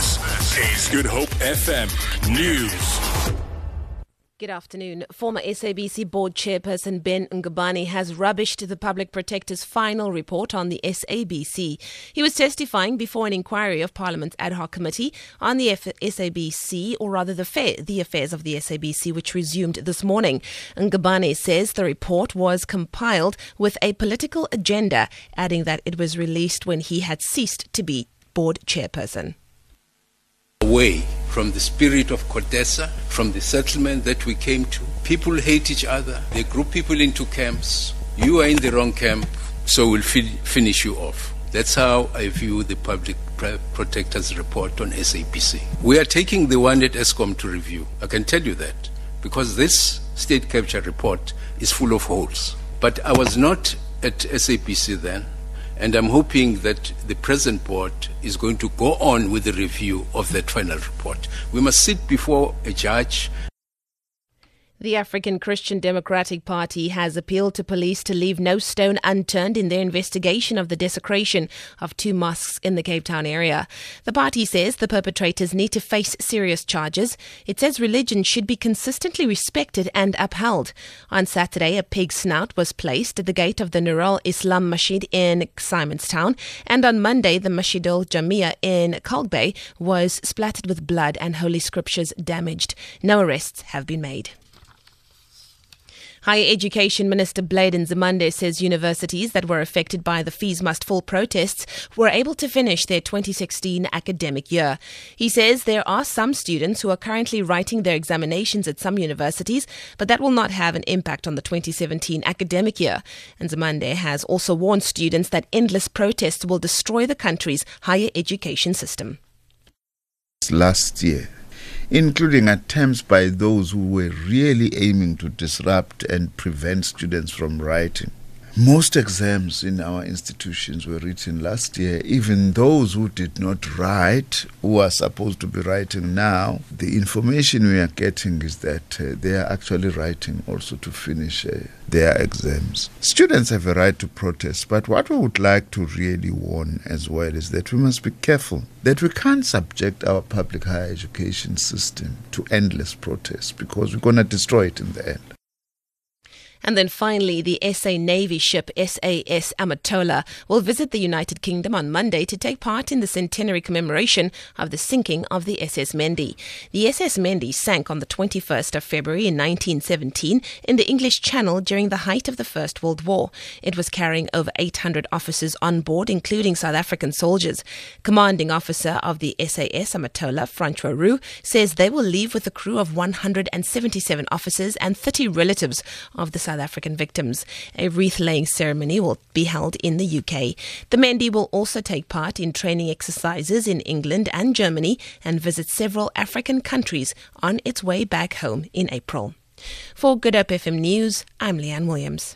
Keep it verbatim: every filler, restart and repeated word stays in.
This is Good Hope F M News. Good afternoon. Former S A B C board chairperson Ben Ngubane has rubbished the Public Protector's final report on the S A B C. He was testifying before an inquiry of Parliament's ad hoc committee on the F- S A B C, or rather the, fa- the affairs of the S A B C, which resumed this morning. Ngubane says the report was compiled with a political agenda, adding that it was released when he had ceased to be board chairperson. Away from the spirit of Codesa, from the settlement that we came to. People hate each other. They group people into camps. You are in the wrong camp, so we'll fi- finish you off. That's how I view the Public Protector's report on S A B C. We are taking the one at Eskom to review. I can tell you that, because this state capture report is full of holes. But I was not at S A B C then. And I'm hoping that the present board is going to go on with the review of that final report. We must sit before a judge. The African Christian Democratic Party has appealed to police to leave no stone unturned in their investigation of the desecration of two mosques in the Cape Town area. The party says the perpetrators need to face serious charges. It says religion should be consistently respected and upheld. On Saturday, a pig's snout was placed at the gate of the Nural Islam Masjid in Simonstown, and on Monday, the Masjidul Jamia in Kalk Bay was splattered with blood and holy scriptures damaged. No arrests have been made. Higher Education Minister Blade Nzimande says universities that were affected by the Fees Must Fall protests were able to finish their twenty sixteen academic year. He says there are some students who are currently writing their examinations at some universities, but that will not have an impact on the twenty seventeen academic year. Nzimande has also warned students that endless protests will destroy the country's higher education system. Last year, including attempts by those who were really aiming to disrupt and prevent students from writing. Most exams in our institutions were written last year. Even those who did not write, who are supposed to be writing now, the information we are getting is that uh, they are actually writing also to finish uh, their exams. Students have a right to protest, but what we would like to really warn as well is that we must be careful that we can't subject our public higher education system to endless protests, because we're going to destroy it in the end. And then finally, the S A Navy ship S A S Amatola will visit the United Kingdom on Monday to take part in the centenary commemoration of the sinking of the S S Mendi. The S S Mendi sank on the twenty-first of February in nineteen seventeen in the English Channel during the height of the First World War. It was carrying over eight hundred officers on board, including South African soldiers. Commanding officer of the S A S Amatola, Francois Roux, says they will leave with a crew of one hundred seventy-seven officers and thirty relatives of the South African victims. A wreath-laying ceremony will be held in the U K. The Mendi will also take part in training exercises in England and Germany and visit several African countries on its way back home in April. For Good Hope F M News, I'm Leanne Williams.